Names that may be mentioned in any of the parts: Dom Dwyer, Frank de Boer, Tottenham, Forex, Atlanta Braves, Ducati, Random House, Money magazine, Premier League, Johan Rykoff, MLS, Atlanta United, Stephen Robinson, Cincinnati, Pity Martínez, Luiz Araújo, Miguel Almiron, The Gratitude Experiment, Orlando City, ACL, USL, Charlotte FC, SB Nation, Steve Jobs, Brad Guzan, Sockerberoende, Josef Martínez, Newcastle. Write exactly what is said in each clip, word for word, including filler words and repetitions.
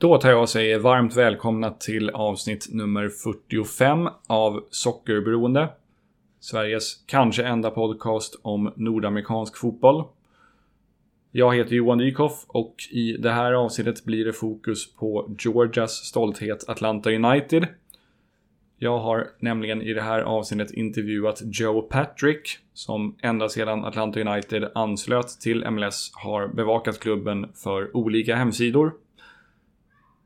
Då tar jag och säger varmt välkomna till avsnitt nummer fyrtiofem av Sockerberoende. Sveriges kanske enda podcast om nordamerikansk fotboll. Jag heter Johan Rykoff och i det här avsnittet blir det fokus på Georgias stolthet Atlanta United. Jag har nämligen i det här avsnittet intervjuat Joe Patrick som ända sedan Atlanta United anslöt till M L S har bevakat klubben för olika hemsidor.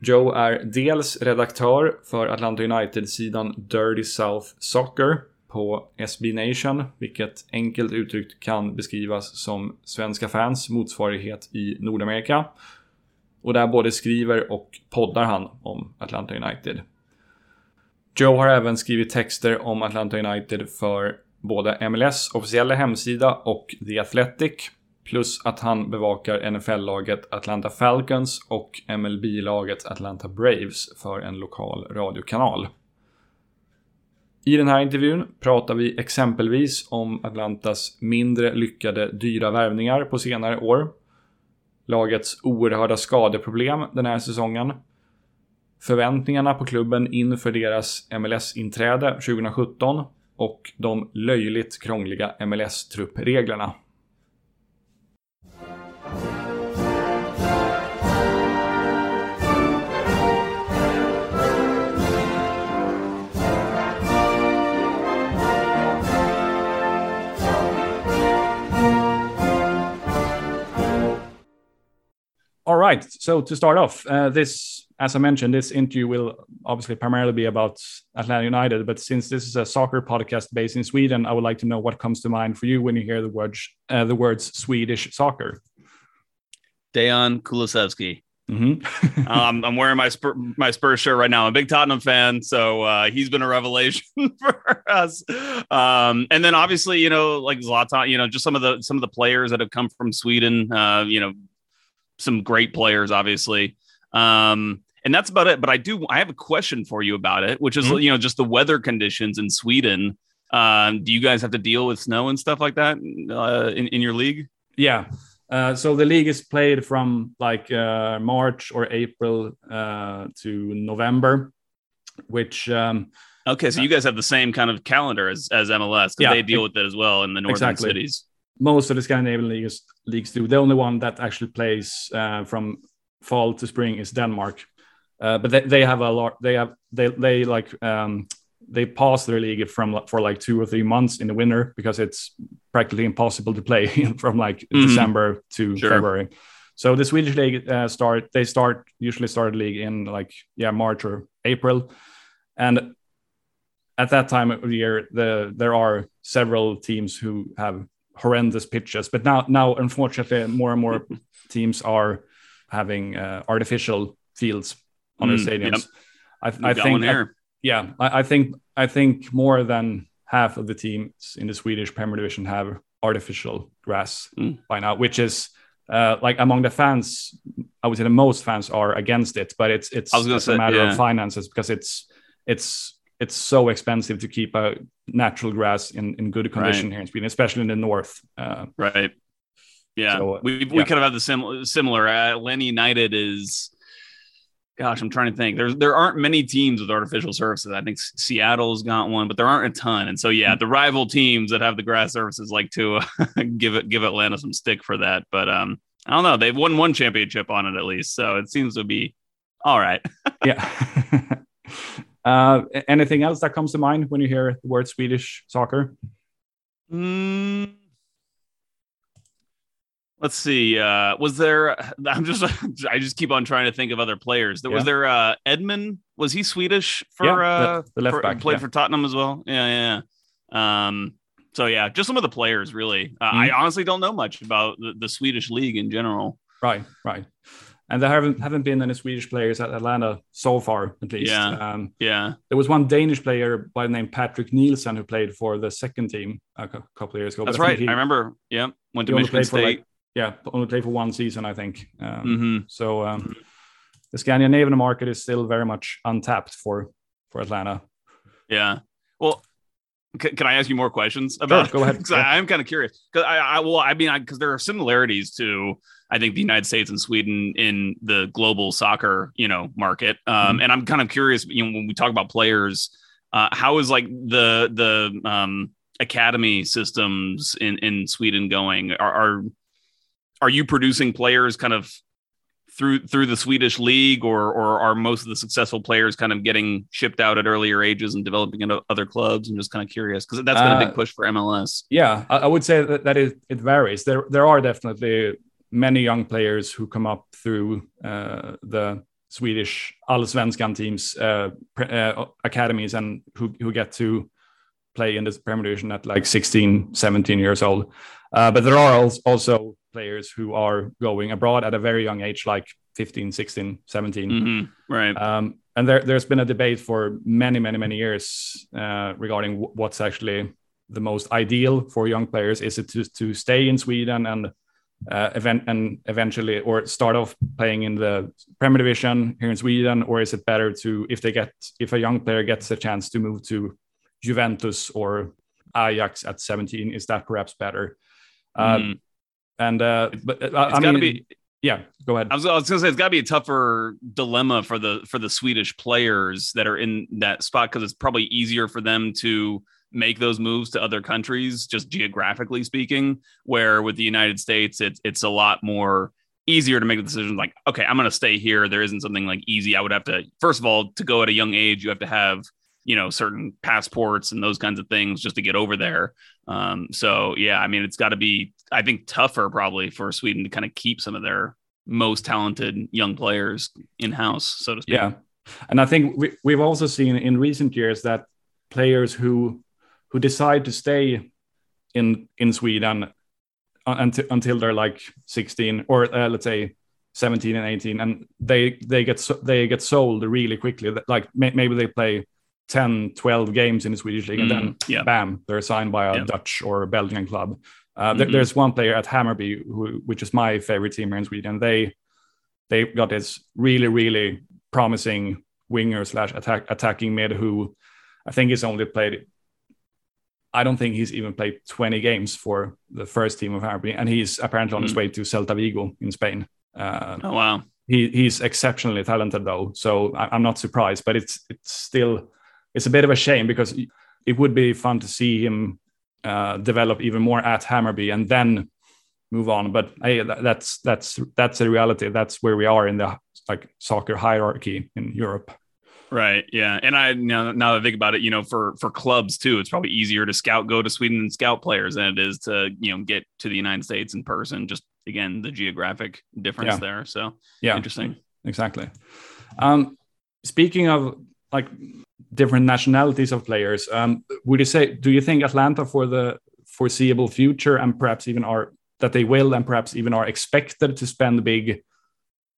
Joe är dels redaktör för Atlanta United-sidan Dirty South Soccer på S B Nation, vilket enkelt uttryckt kan beskrivas som svenska fans motsvarighet i Nordamerika. Och där både skriver och poddar han om Atlanta United. Joe har även skrivit texter om Atlanta United för både M L S officiella hemsida och The Athletic. Plus att han bevakar N F L-laget Atlanta Falcons och M L B-laget Atlanta Braves för en lokal radiokanal. I den här intervjun pratar vi exempelvis om Atlantas mindre lyckade dyra värvningar på senare år. Lagets oerhörda skadeproblem den här säsongen. Förväntningarna på klubben inför deras M L S-inträde tjugosjutton och de löjligt krångliga M L S-truppreglerna. All right. So to start off, uh, this, as I mentioned, this interview will obviously primarily be about Atlanta United. But since this is a soccer podcast based in Sweden, I would like to know what comes to mind for you when you hear the words uh, the words Swedish soccer. Dejan Kulusevski. Mm-hmm. um, I'm wearing my Spur, my Spurs shirt right now. I'm a big Tottenham fan, so uh, he's been a revelation for us. Um, and then obviously, you know, like Zlatan, you know, just some of the some of the players that have come from Sweden, uh, you know. Some great players, obviously. Um, and that's about it. But I do, I have a question for you about it, which is, mm-hmm. you know, just the weather conditions in Sweden. Um, do you guys have to deal with snow and stuff like that uh, in, in your league? Yeah. Uh, so the league is played from like uh, March or April uh, to November, which. Um, okay. So uh, you guys have the same kind of calendar as, as M L S. Yeah, they deal with it as well in the northern exactly. cities. Most of the Scandinavian leagues, leagues do. The only one that actually plays uh, from fall to spring is Denmark, uh, but they, they have a lot. They have they they like um, they pause their league from for like two or three months in the winter because it's practically impossible to play from like mm-hmm. December to sure. February. So the Swedish league uh, start they start usually start a league in like yeah March or April, and at that time of the year the there are several teams who have horrendous pitches, but now now unfortunately more and more teams are having uh, artificial fields on mm, their stadiums. Yep. I, I think I, yeah I, I think I think more than half of the teams in the Swedish Premier Division have artificial grass mm. by now, which is uh, like among the fans I would say the most fans are against it, but it's it's, it's say, a matter yeah. of finances because it's it's It's so expensive to keep a natural grass in, in good condition right. here in Sweden, especially in the north. Uh, right. Yeah. So, we we yeah. kind of have the sim- similar. Uh, Atlanta United is, gosh, I'm trying to think. There's, there aren't many teams with artificial surfaces. I think Seattle's got one, but there aren't a ton. And so, yeah, the rival teams that have the grass surfaces like to uh, give it, give Atlanta some stick for that. But um, I don't know. They've won one championship on it at least. So it seems to be all right. yeah. Uh, anything else that comes to mind when you hear the word Swedish soccer? Mm, let's see. Uh, was there? I'm just. I just keep on trying to think of other players. There yeah. was there. Uh, Edmund, was he Swedish for? Yeah, uh, the, the left for, back played yeah. for Tottenham as well. Yeah, yeah. Um, so yeah, just some of the players. Really, uh, mm. I honestly don't know much about the, the Swedish league in general. Right. Right. And there haven't haven't been any Swedish players at Atlanta so far, at least. Yeah. Um, yeah. There was one Danish player by the name Patrick Nielsen who played for the second team a couple of years ago. That's right. I, he, I remember. Yeah. Went to Michigan State. Like, yeah. Only played for one season, I think. Um, mm-hmm. So um, the Scandinavian market is still very much untapped for, for Atlanta. Yeah. Well, Can, can I ask you more questions about? Sure, go ahead. Yeah. I, I'm kind of curious because I, I, well, I mean, because there are similarities to, I think, the United States and Sweden in the global soccer, you know, market. Um, mm-hmm. And I'm kind of curious, you know, when we talk about players, uh, how is like the the um, academy systems in, in Sweden going? Are, are are you producing players kind of through through the Swedish league, or or are most of the successful players kind of getting shipped out at earlier ages and developing into other clubs? I'm just kind of curious because that's been uh, a big push for M L S. Yeah, I, I would say that, that it, it varies. There there are definitely many young players who come up through uh, the Swedish Allsvenskan teams, uh, pre- uh, academies, and who, who get to play in this Premier Division at like sixteen, seventeen years old. Uh, but there are also players who are going abroad at a very young age, like fifteen, sixteen, seventeen. Mm-hmm. Right. Um, and there, there's been a debate for many, many, many years uh, regarding w- what's actually the most ideal for young players. Is it to, to stay in Sweden and uh, event and eventually, or start off playing in the Premier Division here in Sweden, or is it better to, if they get, if a young player gets a chance to move to Juventus or Ajax at seventeen, is that perhaps better? Mm-hmm. Um, and uh, but uh, I mean, be, yeah, go ahead. I was, I was gonna say it's got to be a tougher dilemma for the for the Swedish players that are in that spot, because it's probably easier for them to make those moves to other countries, just geographically speaking. Where with the United States, it's it's a lot more easier to make the decision. Like, okay, I'm gonna stay here. There isn't something like easy. I would have to, first of all, to go at a young age, you have to have, you know, certain passports and those kinds of things just to get over there. Um, so, yeah, I mean, it's got to be, I think, tougher probably for Sweden to kind of keep some of their most talented young players in-house, so to speak. Yeah. And I think we, we've also seen in recent years that players who who decide to stay in in Sweden until, until they're like sixteen or uh, let's say seventeen and eighteen, and they, they, get, so, they get sold really quickly. Like maybe they play ten, twelve games in the Swedish league, and mm, then yeah. bam, they're signed by a yeah. Dutch or a Belgian club. Uh, mm-hmm. th- there's one player at Hammerby, who, which is my favorite team here in Sweden. They they got this really, really promising winger slash attack, attacking mid who I think is only played, I don't think he's even played twenty games for the first team of Hammerby, and he's apparently on mm. his way to Celta Vigo in Spain. Uh, oh, wow. He, he's exceptionally talented, though, so I, I'm not surprised, but it's it's still... It's a bit of a shame because it would be fun to see him uh, develop even more at Hammarby and then move on. But hey, that's that's that's the reality. That's where we are in the like soccer hierarchy in Europe. Right. Yeah. And I now, now that I think about it, you know, for for clubs too, it's probably easier to scout, go to Sweden and scout players than it is to, you know, get to the United States in person. Just again, the geographic difference yeah. there. So yeah, interesting. Exactly. Um, speaking of like different nationalities of players, um, would you say, do you think Atlanta for the foreseeable future and perhaps even are, that they will and perhaps even are expected to spend big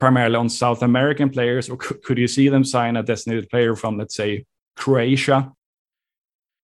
primarily on South American players, or could, could you see them sign a designated player from, let's say, Croatia?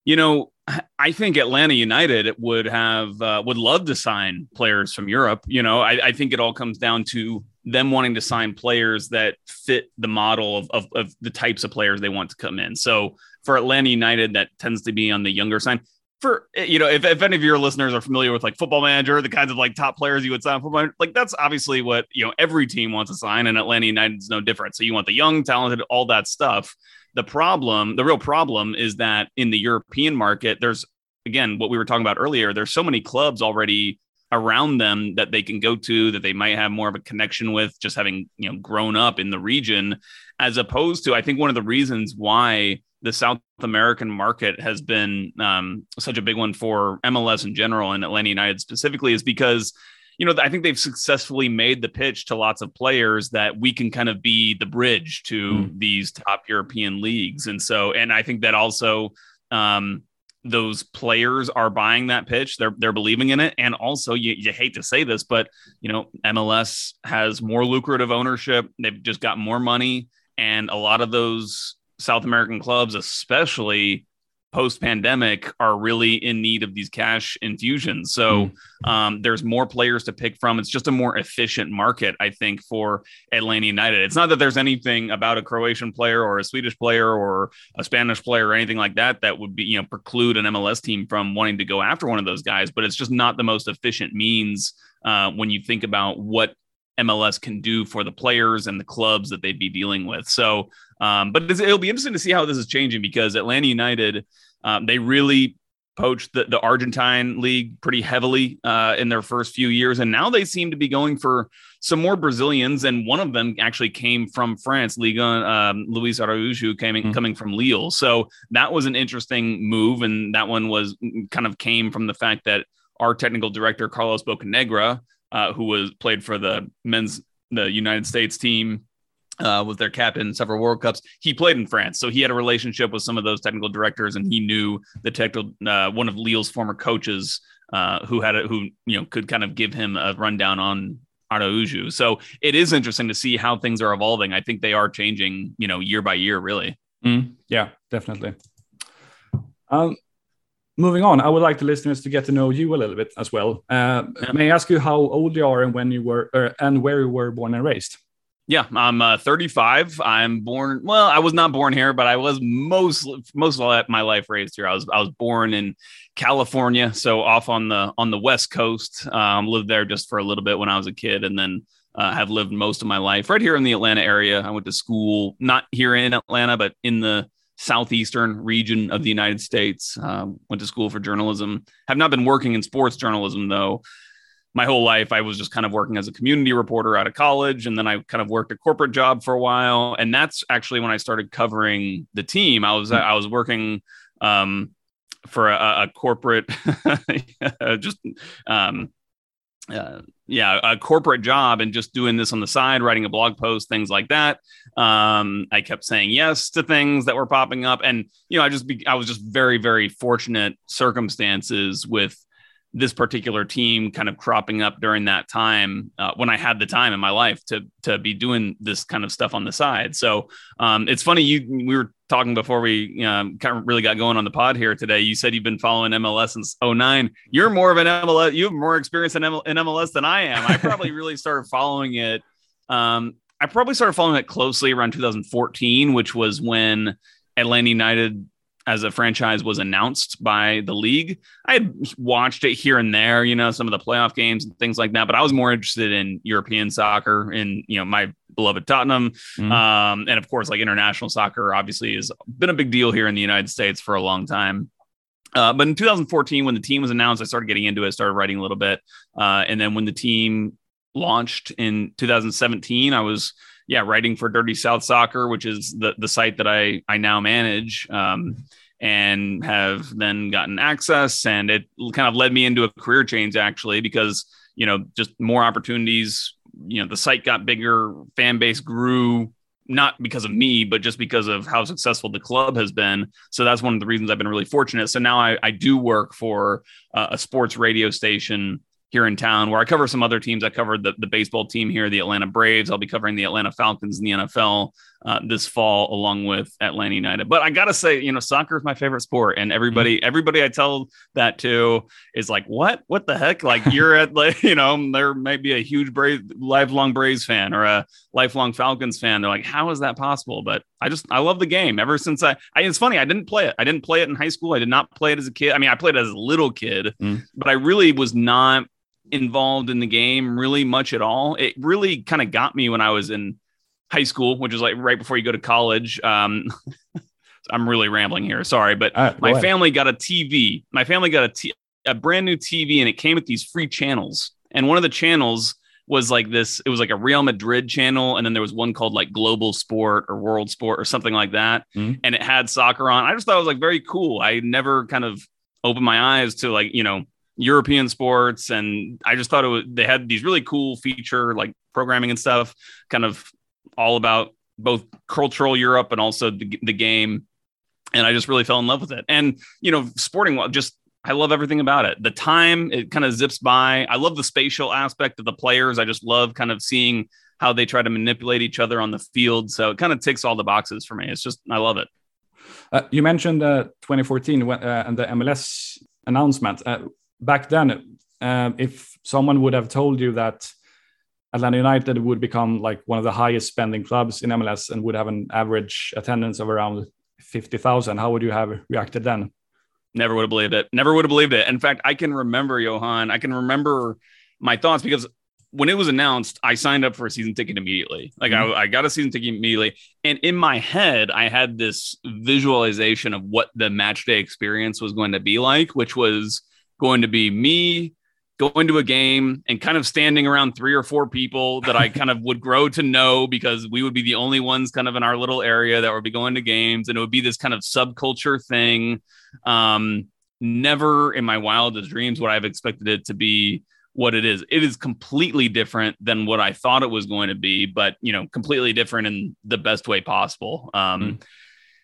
You know, I think Atlanta United would have, uh, would love to sign players from Europe. You know, I, I think it all comes down to them wanting to sign players that fit the model of, of, of the types of players they want to come in. So for Atlanta United, that tends to be on the younger side. For, you know, if, if any of your listeners are familiar with like Football Manager, the kinds of like top players you would sign, football manager, like that's obviously what, you know, every team wants to sign, and Atlanta United is no different. So you want the young, talented, all that stuff. The problem, the real problem is that in the European market, there's, again, what we were talking about earlier, there's so many clubs already around them that they can go to, that they might have more of a connection with, just having, you know, grown up in the region, as opposed to, I think one of the reasons why the South American market has been um, such a big one for M L S in general and Atlanta United specifically is because, you know, I think they've successfully made the pitch to lots of players that we can kind of be the bridge to mm. these top European leagues. And so, and I think that also um, those players are buying that pitch. They're, they're believing in it. And also you, you hate to say this, but you know, M L S has more lucrative ownership. They've just got more money. And a lot of those South American clubs, especially, post-pandemic are really in need of these cash infusions. So um, there's more players to pick from. It's just a more efficient market, I think, for Atlanta United. It's not that there's anything about a Croatian player or a Swedish player or a Spanish player or anything like that that would be, you know, preclude an M L S team from wanting to go after one of those guys, but it's just not the most efficient means uh, when you think about what M L S can do for the players and the clubs that they'd be dealing with. So, um, but it'll be interesting to see how this is changing, because Atlanta United, um, they really poached the, the Argentine league pretty heavily uh, in their first few years. And now they seem to be going for some more Brazilians. And one of them actually came from France, Liga, um, Luiz Araújo came in, mm-hmm. coming from Lille. So that was an interesting move. And that one was kind of came from the fact that our technical director, Carlos Bocanegra, Uh, who was played for the men's, the United States team, uh, was their captain in several World Cups. He played in France, so he had a relationship with some of those technical directors, and he knew the technical uh, one of Lille's former coaches, uh, who had a, who you know could kind of give him a rundown on Araújo. So it is interesting to see how things are evolving. I think they are changing, you know, year by year, really. Mm, yeah, definitely. Um. Moving on, I would like the listeners to get to know you a little bit as well. Uh, yeah. May I ask you how old you are and when you were, er, and where you were born and raised? Yeah, I'm uh, thirty-five. I'm born. Well, I was not born here, but I was most most of my life raised here. I was I was born in California, so off on the on the West Coast. Um, lived there just for a little bit when I was a kid, and then. Uh, have lived most of my life right here in the Atlanta area. I went to school not here in Atlanta, but in the southeastern region of the United States. Um, went to school for journalism. Have not been working in sports journalism, though. My whole life, I was just kind of working as a community reporter out of college. And then I kind of worked a corporate job for a while. And that's actually when I started covering the team. I was I was working um, for a, a corporate, just um, uh, yeah, a corporate job and just doing this on the side, writing a blog post, things like that. Um, I kept saying yes to things that were popping up. And, you know, I just be, I was just very, very fortunate circumstances with this particular team kind of cropping up during that time uh, when I had the time in my life to to be doing this kind of stuff on the side. So um, it's funny. You we were talking before we um, kind of really got going on the pod here today. You said you've been following M L S since oh nine. You're more of an M L S. You have more experience in, M L, in M L S than I am. I probably really started following it. Um, I probably started following it closely around two thousand fourteen, which was when Atlanta United as a franchise was announced by the league. I had watched it here and there, you know, some of the playoff games and things like that, but I was more interested in European soccer and, you know, my beloved Tottenham. Mm-hmm. Um, and of course, like international soccer obviously has been a big deal here in the United States for a long time. Uh, but in two thousand fourteen, when the team was announced, I started getting into it, started writing a little bit. Uh, and then when the team launched in two thousand seventeen, I was, yeah, writing for Dirty South Soccer, which is the, the site that I, I now manage um, and have then gotten access. And it kind of led me into a career change, actually, because, you know, just more opportunities. You know, the site got bigger, fan base grew, not because of me, but just because of how successful the club has been. So that's one of the reasons I've been really fortunate. So now I, I do work for uh, a sports radio station here in town, where I cover some other teams. I covered the, the baseball team here, the Atlanta Braves. I'll be covering the Atlanta Falcons in the N F L uh, this fall, along with Atlanta United. But I gotta say, you know, soccer is my favorite sport, and everybody, mm-hmm. everybody I tell that to is like, "What? What the heck? Like, you're at, like, you know, there might be a huge Braves, lifelong Braves fan or a lifelong Falcons fan." They're like, "How is that possible?" But I just, I love the game. Ever since I, I, it's funny, I didn't play it. I didn't play it in high school. I did not play it as a kid. I mean, I played it as a little kid, mm. but I really was not involved in the game really much at all. It really kind of got me when I was in high school, which is like right before you go to college. Um, I'm really rambling here. Sorry, but uh, my family got a T V. My family got a, t- a brand new T V, and it came with these free channels. And one of the channels was like this. It was like a Real Madrid channel. And then there was one called like Global Sport or World Sport or something like that. Mm-hmm. And it had soccer on. I just thought it was like very cool. I never kind of opened my eyes to, like, you know, European sports, and I just thought it was, they had these really cool feature like programming and stuff, kind of all about both cultural Europe and also the, the game, and I just really fell in love with it. And, you know, sporting, just I love everything about it. The time, it kind of zips by. I love the spatial aspect of the players. I just love kind of seeing how they try to manipulate each other on the field. So it kind of ticks all the boxes for me. It's just, I love it. Uh, you mentioned uh, twenty fourteen when, uh, and the M L S announcement. Uh, back then, uh, if someone would have told you that Atlanta United would become like one of the highest spending clubs in M L S and would have an average attendance of around fifty thousand, how would you have reacted then? Never would have believed it. Never would have believed it. In fact, I can remember, Johan, I can remember my thoughts because when it was announced, I signed up for a season ticket immediately. Like mm-hmm. I, I got a season ticket immediately. And in my head, I had this visualization of what the match day experience was going to be like, which was going to be me going to a game and kind of standing around three or four people that I kind of would grow to know because we would be the only ones kind of in our little area that would be going to games. And it would be this kind of subculture thing. Um, never in my wildest dreams would I have expected it to be what it is. It is completely different than what I thought it was going to be, but, you know, completely different in the best way possible. Um, mm-hmm.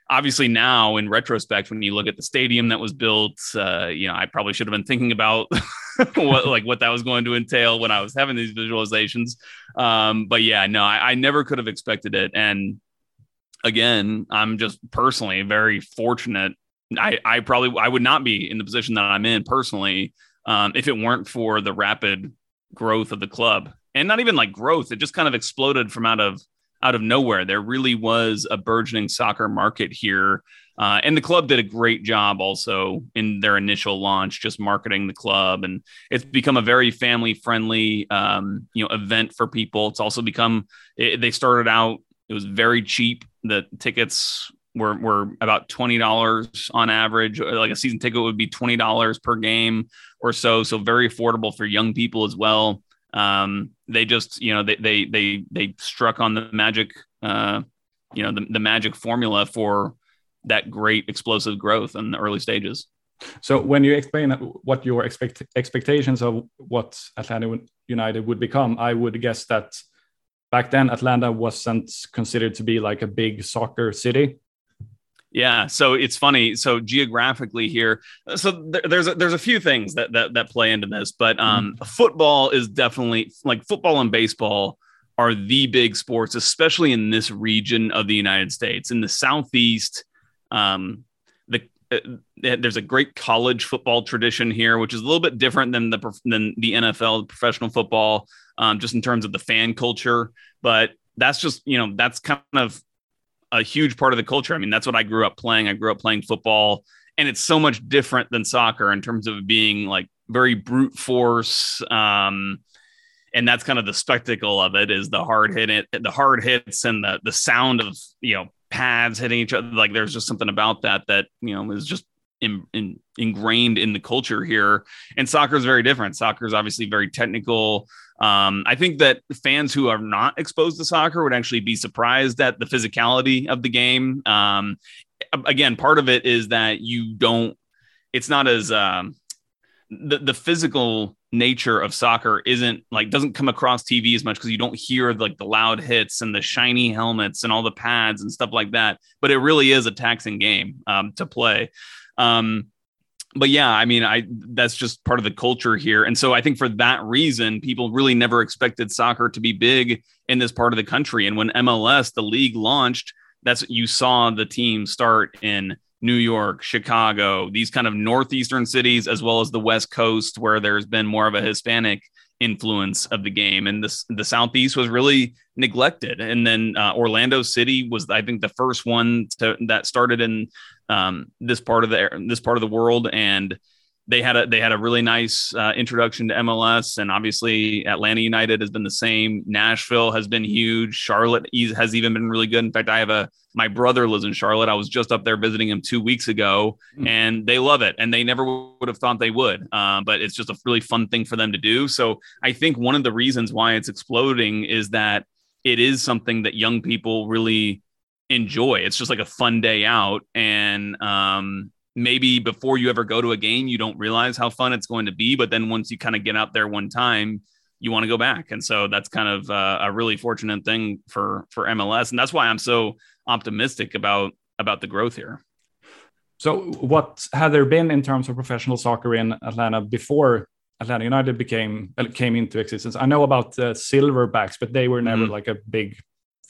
Obviously now in retrospect, when you look at the stadium that was built, uh, you know, I probably should have been thinking about what, like what that was going to entail when I was having these visualizations. Um, but yeah, no, I, I never could have expected it. And again, I'm just personally very fortunate. I, I probably, I would not be in the position that I'm in personally Um, if it weren't for the rapid growth of the club, and not even like growth, it just kind of exploded from out of out of nowhere. There really was a burgeoning soccer market here. Uh, and the club did a great job also in their initial launch, just marketing the club. And it's become a very family friendly, um, you know, event for people. It's also become it, they started out. It was very cheap. The tickets were were about twenty dollars on average. Like a season ticket would be twenty dollars per game or so. So very affordable for young people as well. Um, they just, you know, they, they, they, they struck on the magic, uh, you know, the, the magic formula for that great explosive growth in the early stages. So when you explain what your expect expectations of what Atlanta United would become, I would guess that back then Atlanta wasn't considered to be like a big soccer city. Yeah. So it's funny. So geographically here, so th- there's, a, there's a few things that, that, that play into this, but um, mm-hmm. football is definitely like football and baseball are the big sports, especially in this region of the United States. In the Southeast, um, the, uh, there's a great college football tradition here, which is a little bit different than the, than the N F L, professional football, um, just in terms of the fan culture, but that's just, you know, that's kind of a huge part of the culture. I mean, that's what I grew up playing. I grew up playing football, and it's so much different than soccer in terms of being like very brute force. Um, and that's kind of the spectacle of it is the hard hit, it, the hard hits and the, the sound of, you know, pads hitting each other. Like there's just something about that, that, you know, is just in, in, ingrained in the culture here. And soccer is very different. Soccer is obviously very technical. Um, I think that fans who are not exposed to soccer would actually be surprised at the physicality of the game. Um, again, part of it is that you don't, it's not as, um, the, the physical nature of soccer isn't like, doesn't come across T V as much because you don't hear like the loud hits and the shiny helmets and all the pads and stuff like that. But it really is a taxing game, um, to play. Um, But yeah, I mean, I that's just part of the culture here. And so I think for that reason, people really never expected soccer to be big in this part of the country. And when M L S, the league launched, that's you saw the team start in New York, Chicago, these kind of northeastern cities, as well as the West Coast, where there's been more of a Hispanic influence of the game. And this, the Southeast was really neglected. And then uh, Orlando City was, I think, the first one to, that started in um, this part of the this part of the world. And they had a they had a really nice uh, introduction to M L S. And obviously, Atlanta United has been the same. Nashville has been huge. Charlotte has even been really good. In fact, I have a my brother lives in Charlotte. I was just up there visiting him two weeks ago, mm. and they love it. And they never would have thought they would. Uh, but it's just a really fun thing for them to do. So I think one of the reasons why it's exploding is that it is something that young people really enjoy. It's just like a fun day out. And um, maybe before you ever go to a game, you don't realize how fun it's going to be. But then once you kind of get out there one time, you want to go back. And so that's kind of uh, a really fortunate thing for, for M L S. And that's why I'm so optimistic about, about the growth here. So what had there been in terms of professional soccer in Atlanta before Atlanta United became, came into existence? I know about the Silverbacks, but they were never mm-hmm. like a big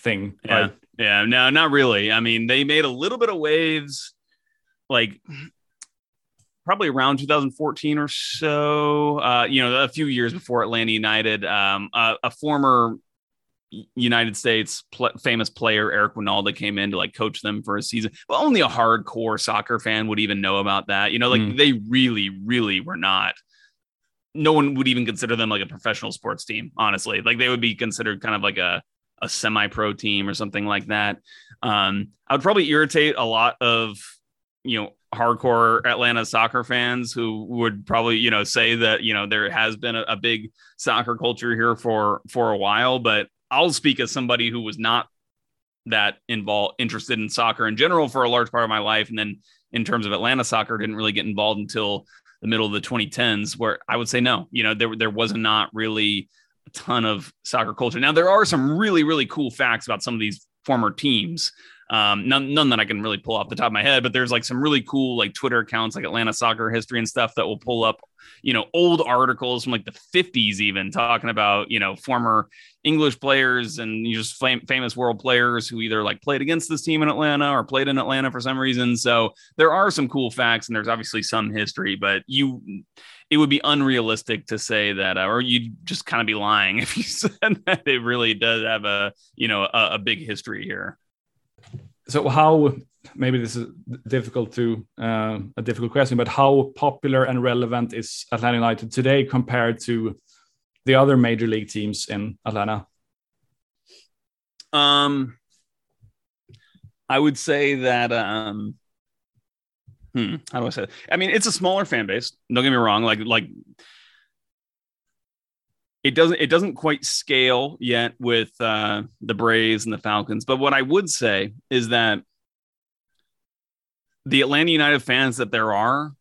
thing. Yeah. Right? Yeah, no, not really. I mean, they made a little bit of waves, like probably around two thousand fourteen or so. Uh, you know, a few years before Atlanta United, um, a, a former United States pl- famous player Eric Winalda came in to like coach them for a season, but only a hardcore soccer fan would even know about that. You know, like mm. they really, really were not. No one would even consider them like a professional sports team. Honestly, like they would be considered kind of like a, a semi-pro team or something like that. Um, I would probably irritate a lot of, you know, hardcore Atlanta soccer fans who would probably, you know, say that, you know, there has been a, a big soccer culture here for, for a while, but I'll speak as somebody who was not that involved, interested in soccer in general for a large part of my life. And then in terms of Atlanta soccer, didn't really get involved until the middle of the twenty tens, where I would say, no, you know, there, there was not really a ton of soccer culture. Now there are some really, really cool facts about some of these former teams. Um, none, none that I can really pull off the top of my head, but there's like some really cool, like Twitter accounts, like Atlanta Soccer History and stuff that will pull up, you know, old articles from like the fifties, even talking about, you know, former English players and just fam- famous world players who either like played against this team in Atlanta or played in Atlanta for some reason. So there are some cool facts and there's obviously some history, but you, it would be unrealistic to say that, uh, or you'd just kind of be lying if you said that it really does have a, you know, a, a big history here. So how, maybe this is difficult to uh, a difficult question, but how popular and relevant is Atlanta United today compared to the other major league teams in Atlanta? Um, I would say that. Um, hmm, how do I say that? I mean, it's a smaller fan base. Don't get me wrong. Like, like it doesn't it doesn't quite scale yet with uh, the Braves and the Falcons. But what I would say is that the Atlanta United fans that there are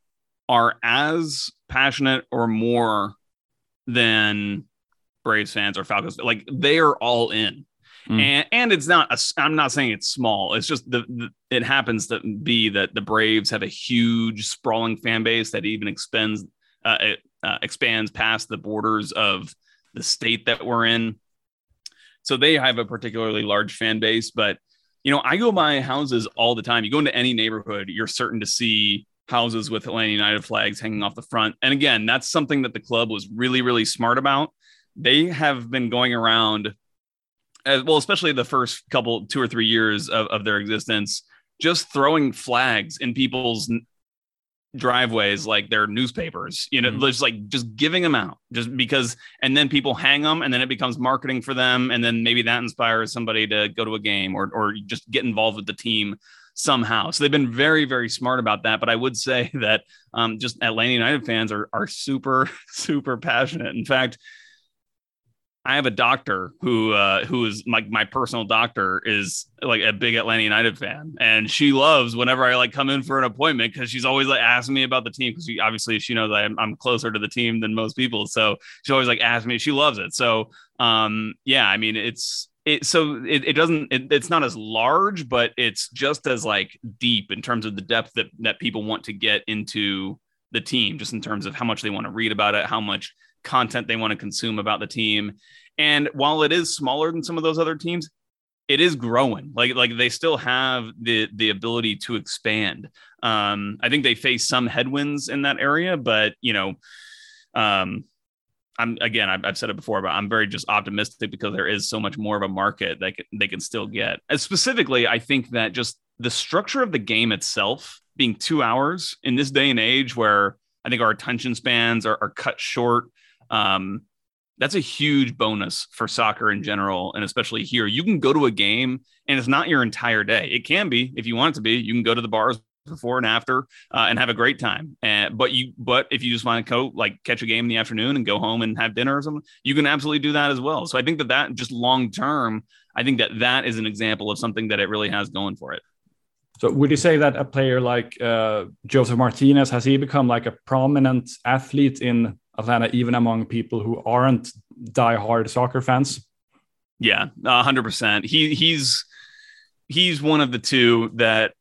are as passionate or more than Braves fans or Falcons. Like they are all in. Mm. And and it's not a, I'm not saying it's small. It's just the, the it happens to be that the Braves have a huge sprawling fan base that even expends uh, it uh, expands past the borders of the state that we're in. So they have a particularly large fan base, but you know, I go by houses all the time. You go into any neighborhood, you're certain to see houses with Atlanta United flags hanging off the front. And again, that's something that the club was really, really smart about. They have been going around as well, especially the first couple, two or three years of, of their existence, just throwing flags in people's driveways like their newspapers, you know, mm. just like just giving them out just because, and then people hang them and then it becomes marketing for them. And then maybe that inspires somebody to go to a game or, or just get involved with the team somehow. So they've been very, very smart about that. But I would say that um, just Atlanta United fans are, are super, super passionate. In fact, I have a doctor who uh, who is like my, my personal doctor is like a big Atlanta United fan. And she loves whenever I like come in for an appointment because she's always like asking me about the team because she obviously she knows I'm, I'm closer to the team than most people. So she always like asks me. She loves it. So, um, yeah, I mean, it's it. So it, it doesn't it, it's not as large, but it's just as like deep in terms of the depth that that people want to get into the team, just in terms of how much they want to read about it, how much content they want to consume about the team. And while it is smaller than some of those other teams, it is growing. Like, like they still have the, the ability to expand. Um, I think they face some headwinds in that area, but you know, um, I'm, again, I've, I've said it before, but I'm very just optimistic because there is so much more of a market that they can still get. And specifically, I think that just the structure of the game itself being two hours in this day and age where I think our attention spans are, are cut short. Um, that's a huge bonus for soccer in general. And especially here, you can go to a game and it's not your entire day. It can be, if you want it to be, you can go to the bars before and after uh, and have a great time. And, but you, but if you just want to go like catch a game in the afternoon and go home and have dinner or something, you can absolutely do that as well. So I think that that just long-term, I think that that is an example of something that it really has going for it. So would you say that a player like uh, Josef Martínez, has he become like a prominent athlete in Atlanta, even among people who aren't diehard soccer fans? Yeah, a hundred percent. He he's he's one of the two that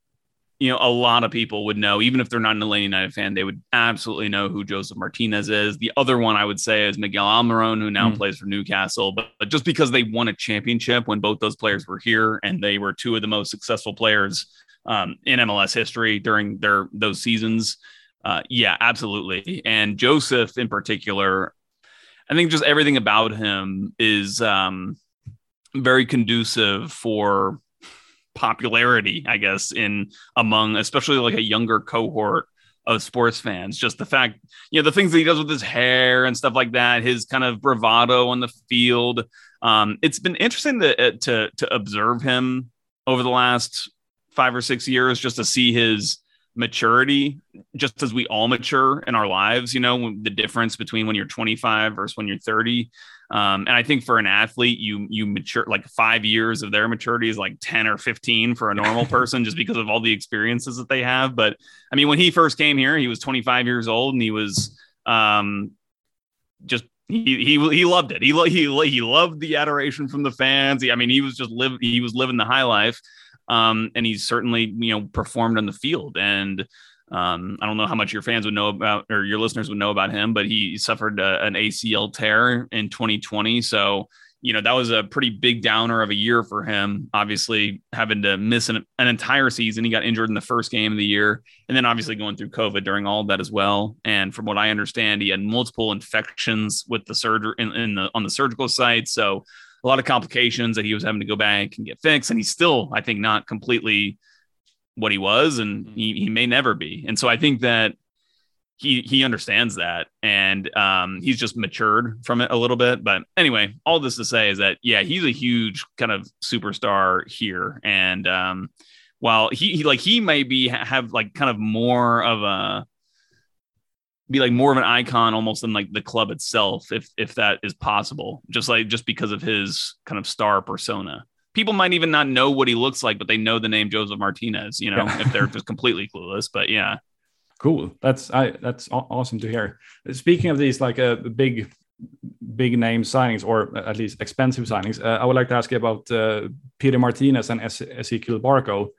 you know, a lot of people would know, even if they're not an Atlanta United fan, they would absolutely know who Josef Martínez is. The other one I would say is Miguel Almiron, who now mm. plays for Newcastle. But, but just because they won a championship when both those players were here, and they were two of the most successful players um, in M L S history during their those seasons. Uh, yeah, absolutely. And Josef in particular, I think just everything about him is um, very conducive for popularity, I guess, in among especially like a younger cohort of sports fans. Just the fact, you know, the things that he does with his hair and stuff like that, his kind of bravado on the field. Um, it's been interesting to, to to observe him over the last five or six years, just to see his maturity, just as we all mature in our lives, you know, the difference between when you're twenty-five versus when you're thirty. Um, and I think for an athlete, you you mature, like five years of their maturity is like ten or fifteen for a normal person, just because of all the experiences that they have. But I mean, when he first came here, he was twenty-five years old, and he was um, just he he he loved it. He he he loved the adoration from the fans. He, I mean, he was just live. He was living the high life, um, and he's certainly, you know, performed on the field. And Um, I don't know how much your fans would know about, or your listeners would know about him, but he suffered a, an A C L tear in twenty twenty. So, you know, that was a pretty big downer of a year for him, obviously having to miss an, an entire season. He got injured in the first game of the year, and then obviously going through COVID during all of that as well. And from what I understand, he had multiple infections with the surgery in, in the, on the surgical site. So a lot of complications that he was having to go back and get fixed. And he's still, I think, not completely what he was, and he, he may never be. And so I think that he, he understands that, and um, he's just matured from it a little bit. But anyway, all this to say is that, yeah, he's a huge kind of superstar here. And um, while he, he like, he may be have like kind of more of a, be like more of an icon almost than like the club itself, if, if that is possible, just like, just because of his kind of star persona. People might even not know what he looks like, but they know the name Josef Martínez, you know, yeah. if they're just completely clueless. But yeah. Cool. That's I, that's awesome to hear. Speaking of these, like a uh, big, big name signings, or at least expensive signings, uh, I would like to ask you about uh, Pity Martínez and Ez- Ezequiel Barco.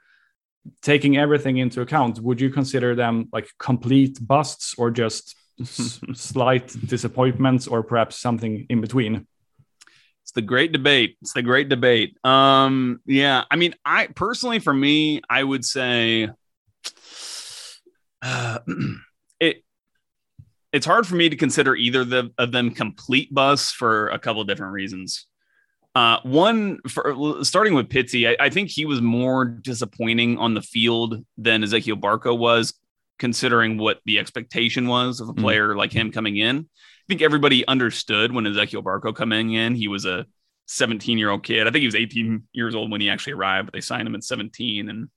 Taking everything into account, would you consider them like complete busts, or just s- slight disappointments, or perhaps something in between? It's the great debate. It's the great debate. Um, yeah, I mean, I personally, for me, I would say uh, it. It's hard for me to consider either the, of them complete busts for a couple of different reasons. Uh, one, for, starting with Pitsy, I, I think he was more disappointing on the field than Ezequiel Barco was, considering what the expectation was of a player mm-hmm. like him coming in. I think everybody understood when Ezequiel Barco coming in, he was a seventeen-year-old kid. I think he was eighteen years old when he actually arrived, but they signed him at seventeen. And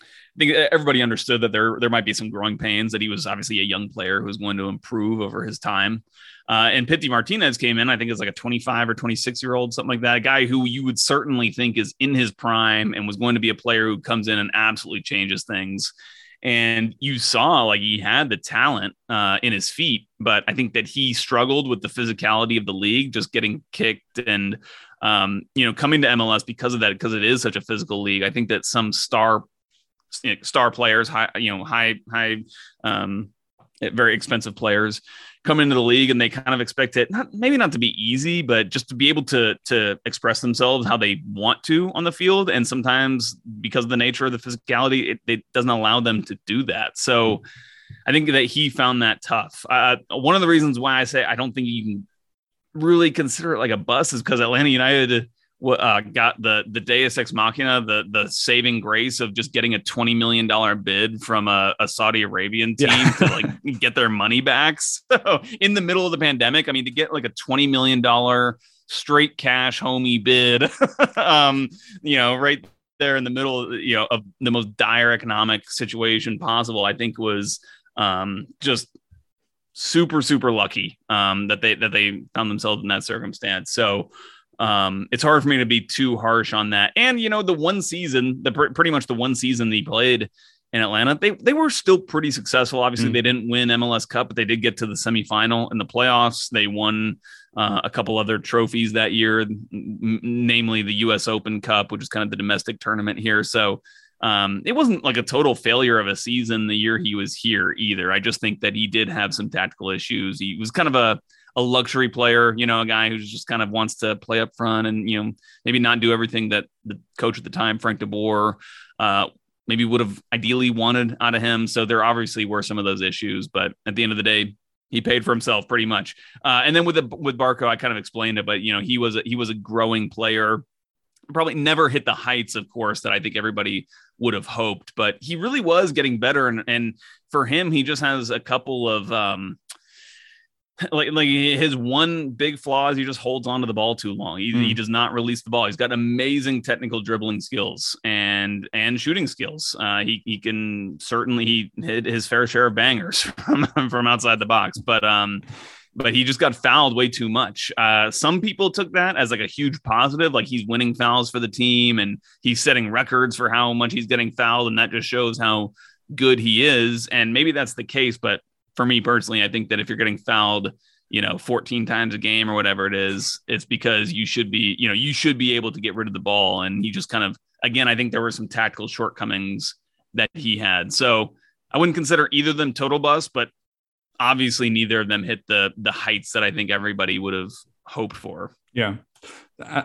I think everybody understood that there, there might be some growing pains, that he was obviously a young player who was going to improve over his time. Uh, and Pity Martínez came in, I think, as like a twenty-five or twenty-six-year-old, something like that, a guy who you would certainly think is in his prime and was going to be a player who comes in and absolutely changes things. And you saw, like, he had the talent uh, in his feet, but I think that he struggled with the physicality of the league, just getting kicked and, um, you know, coming to M L S because of that, because it is such a physical league. I think that some star, you know, star players, high, you know, high, high, um, very expensive players come into the league, and they kind of expect it, not maybe not to be easy, but just to be able to, to express themselves how they want to on the field. And sometimes because of the nature of the physicality, it, it doesn't allow them to do that. So I think that he found that tough. Uh, one of the reasons why I say I don't think you can really consider it like a bust is because Atlanta United uh, got the, the Deus Ex Machina, the, the saving grace of just getting a twenty million dollars bid from a, a Saudi Arabian team yeah. to like get their money back. So in the middle of the pandemic, I mean, to get like a twenty million dollars straight cash homie bid, um, you know, right there in the middle, you know, of the most dire economic situation possible, I think was um, just super, super lucky um, that they, that they found themselves in that circumstance. So, Um, it's hard for me to be too harsh on that. And, you know, the one season, the pr- pretty much the one season that he played in Atlanta, they, they were still pretty successful. Obviously, mm. they didn't win M L S Cup, but they did get to the semifinal in the playoffs. They won uh, a couple other trophies that year, m- namely the U S Open Cup, which is kind of the domestic tournament here. So Um, it wasn't like a total failure of a season the year he was here either. I just think that he did have some tactical issues. He was kind of a, a luxury player, you know, a guy who just kind of wants to play up front and, you know, maybe not do everything that the coach at the time, Frank de Boer, uh, maybe would have ideally wanted out of him. So there obviously were some of those issues, but at the end of the day, he paid for himself pretty much. Uh, and then with the, with Barco, I kind of explained it, but you know, he was, a, he was a growing player, probably never hit the heights, of course, that I think everybody would have hoped, but he really was getting better. And, and for him, he just has a couple of, um, Like, like his one big flaw is he just holds on to the ball too long. He, mm. he does not release the ball. He's got amazing technical dribbling skills and and shooting skills. Uh, he he can certainly he hit his fair share of bangers from, from outside the box, but um, but he just got fouled way too much. Uh, some people took that as like a huge positive, like he's winning fouls for the team and he's setting records for how much he's getting fouled, and that just shows how good he is. And maybe that's the case, but for me personally, I think that if you're getting fouled, you know, fourteen times a game or whatever it is, it's because you should be, you know, you should be able to get rid of the ball. And he just kind of, again, I think there were some tactical shortcomings that he had. So I wouldn't consider either of them total bust, but obviously neither of them hit the the heights that I think everybody would have hoped for. Yeah.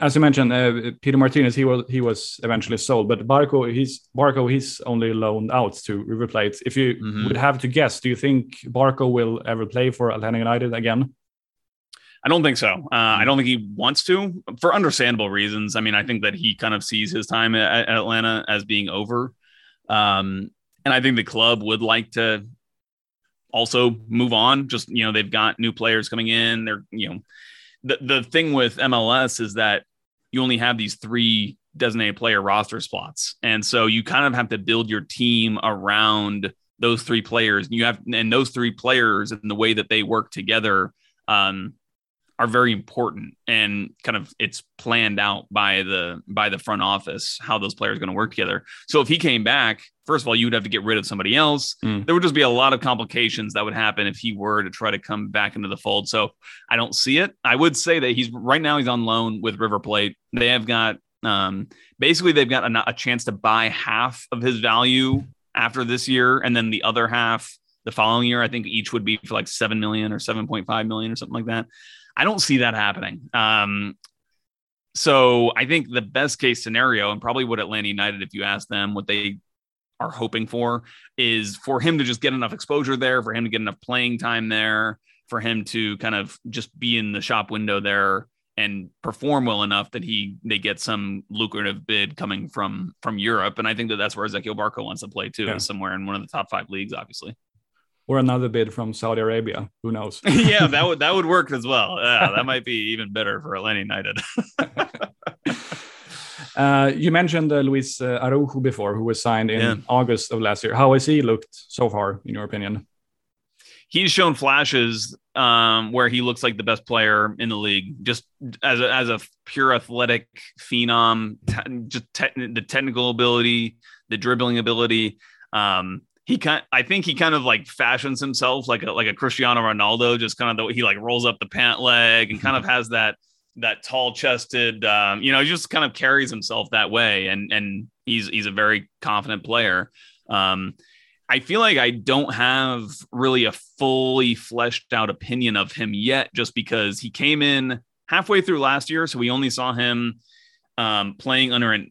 As you mentioned, uh, Pity Martínez, he was he was eventually sold, but Barco, he's Barco, he's only loaned out to River Plate. If you mm-hmm. would have to guess, do you think Barco will ever play for Atlanta United again? I don't think so. Uh, I don't think he wants to, for understandable reasons. I mean, I think that he kind of sees his time at, at Atlanta as being over, um, and I think the club would like to also move on. Just you know, they've got new players coming in. They're you know. The the thing with M L S is that you only have these three designated player roster spots. And so you kind of have to build your team around those three players. You have, and those three players and the way that they work together um, are very important, and kind of it's planned out by the, by the front office, how those players are going to work together. So if he came back, first of all, you'd have to get rid of somebody else. Mm. There would just be a lot of complications that would happen if he were to try to come back into the fold. So I don't see it. I would say that he's right now he's on loan with River Plate. They have got um, basically they've got a, a chance to buy half of his value after this year, and then the other half the following year. I think each would be for like seven million or seven point five million or something like that. I don't see that happening. Um, so I think the best case scenario, and probably what Atlanta United, if you ask them what they are hoping for, is for him to just get enough exposure there, for him to get enough playing time there, for him to kind of just be in the shop window there and perform well enough that he, they get some lucrative bid coming from, from Europe. And I think that that's where Ezequiel Barco wants to play too, yeah. somewhere in one of the top five leagues, obviously. Or another bid from Saudi Arabia. Who knows? yeah, that would, that would work as well. Yeah, that might be even better for Atlanta United. Uh, you mentioned uh, Luiz uh, Araújo before, who was signed in yeah. August of last year. How has he looked so far, in your opinion? He's shown flashes um, where he looks like the best player in the league, just as a, as a pure athletic phenom, te- just te- the technical ability, the dribbling ability. Um, he kind, I think he kind of like fashions himself like a, like a Cristiano Ronaldo, just kind of the, he like rolls up the pant leg and kind of has that. that tall chested, um, you know, he just kind of carries himself that way. And, and he's, he's a very confident player. Um, I feel like I don't have really a fully fleshed out opinion of him yet, just because he came in halfway through last year. So we only saw him um, playing under an,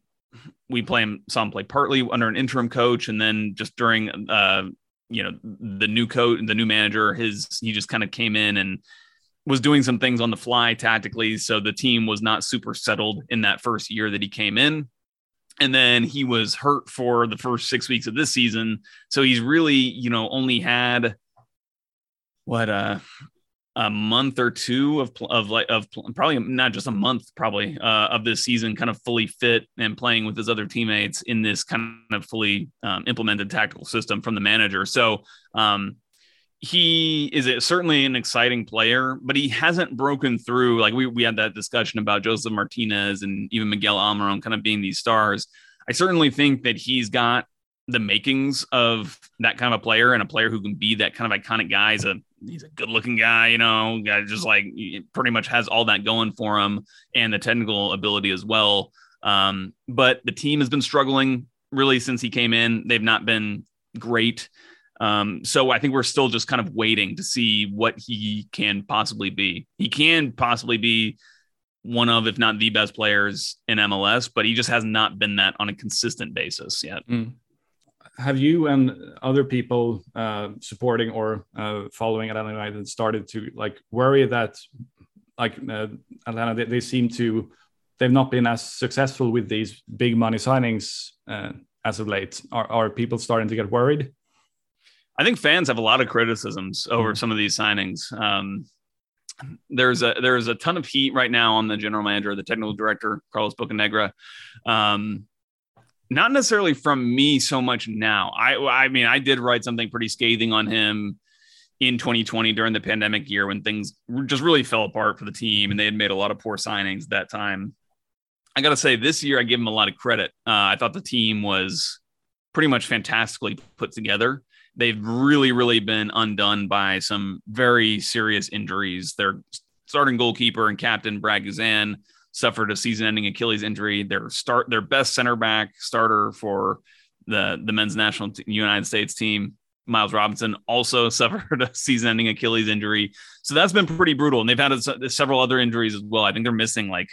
we play him, saw him play partly under an interim coach. And then just during, uh, you know, the new coach, the new manager, his, he just kind of came in and was doing some things on the fly tactically. So the team was not super settled in that first year that he came in. And then he was hurt for the first six weeks of this season. So he's really, you know, only had what uh, a month or two of, of like, of probably not just a month, probably uh, of this season kind of fully fit and playing with his other teammates in this kind of fully um, implemented tactical system from the manager. So, um, he is a, certainly an exciting player, but he hasn't broken through. Like we, we had that discussion about Josef Martínez and even Miguel Almiron kind of being these stars. I certainly think that he's got the makings of that kind of a player, and a player who can be that kind of iconic guy. He's a, he's a good looking guy, you know, guy just like pretty much has all that going for him and the technical ability as well. Um, but the team has been struggling really since he came in, they've not been great. Um, so I think we're still just kind of waiting to see what he can possibly be. He can possibly be one of, if not the best players in M L S, but he just has not been that on a consistent basis yet. Mm. Have you and other people uh, supporting or uh, following Atlanta United started to like worry that like uh, Atlanta, they, they seem to, they've not been as successful with these big money signings uh, as of late? Are, are people starting to get worried? I think fans have a lot of criticisms over some of these signings. Um, there's a there's a ton of heat right now on the general manager, the technical director, Carlos Bocanegra. Um, not necessarily from me so much now. I I mean, I did write something pretty scathing on him in twenty twenty during the pandemic year when things just really fell apart for the team and they had made a lot of poor signings at that time. I got to say, this year I give him a lot of credit. Uh, I thought the team was pretty much fantastically put together. They've really, really been undone by some very serious injuries. Their starting goalkeeper and captain, Brad Guzan, suffered a season-ending Achilles injury. Their start, their best center back starter for the, the men's national t- United States team, Miles Robinson, also suffered a season-ending Achilles injury. So that's been pretty brutal. And they've had a, several other injuries as well. I think they're missing like,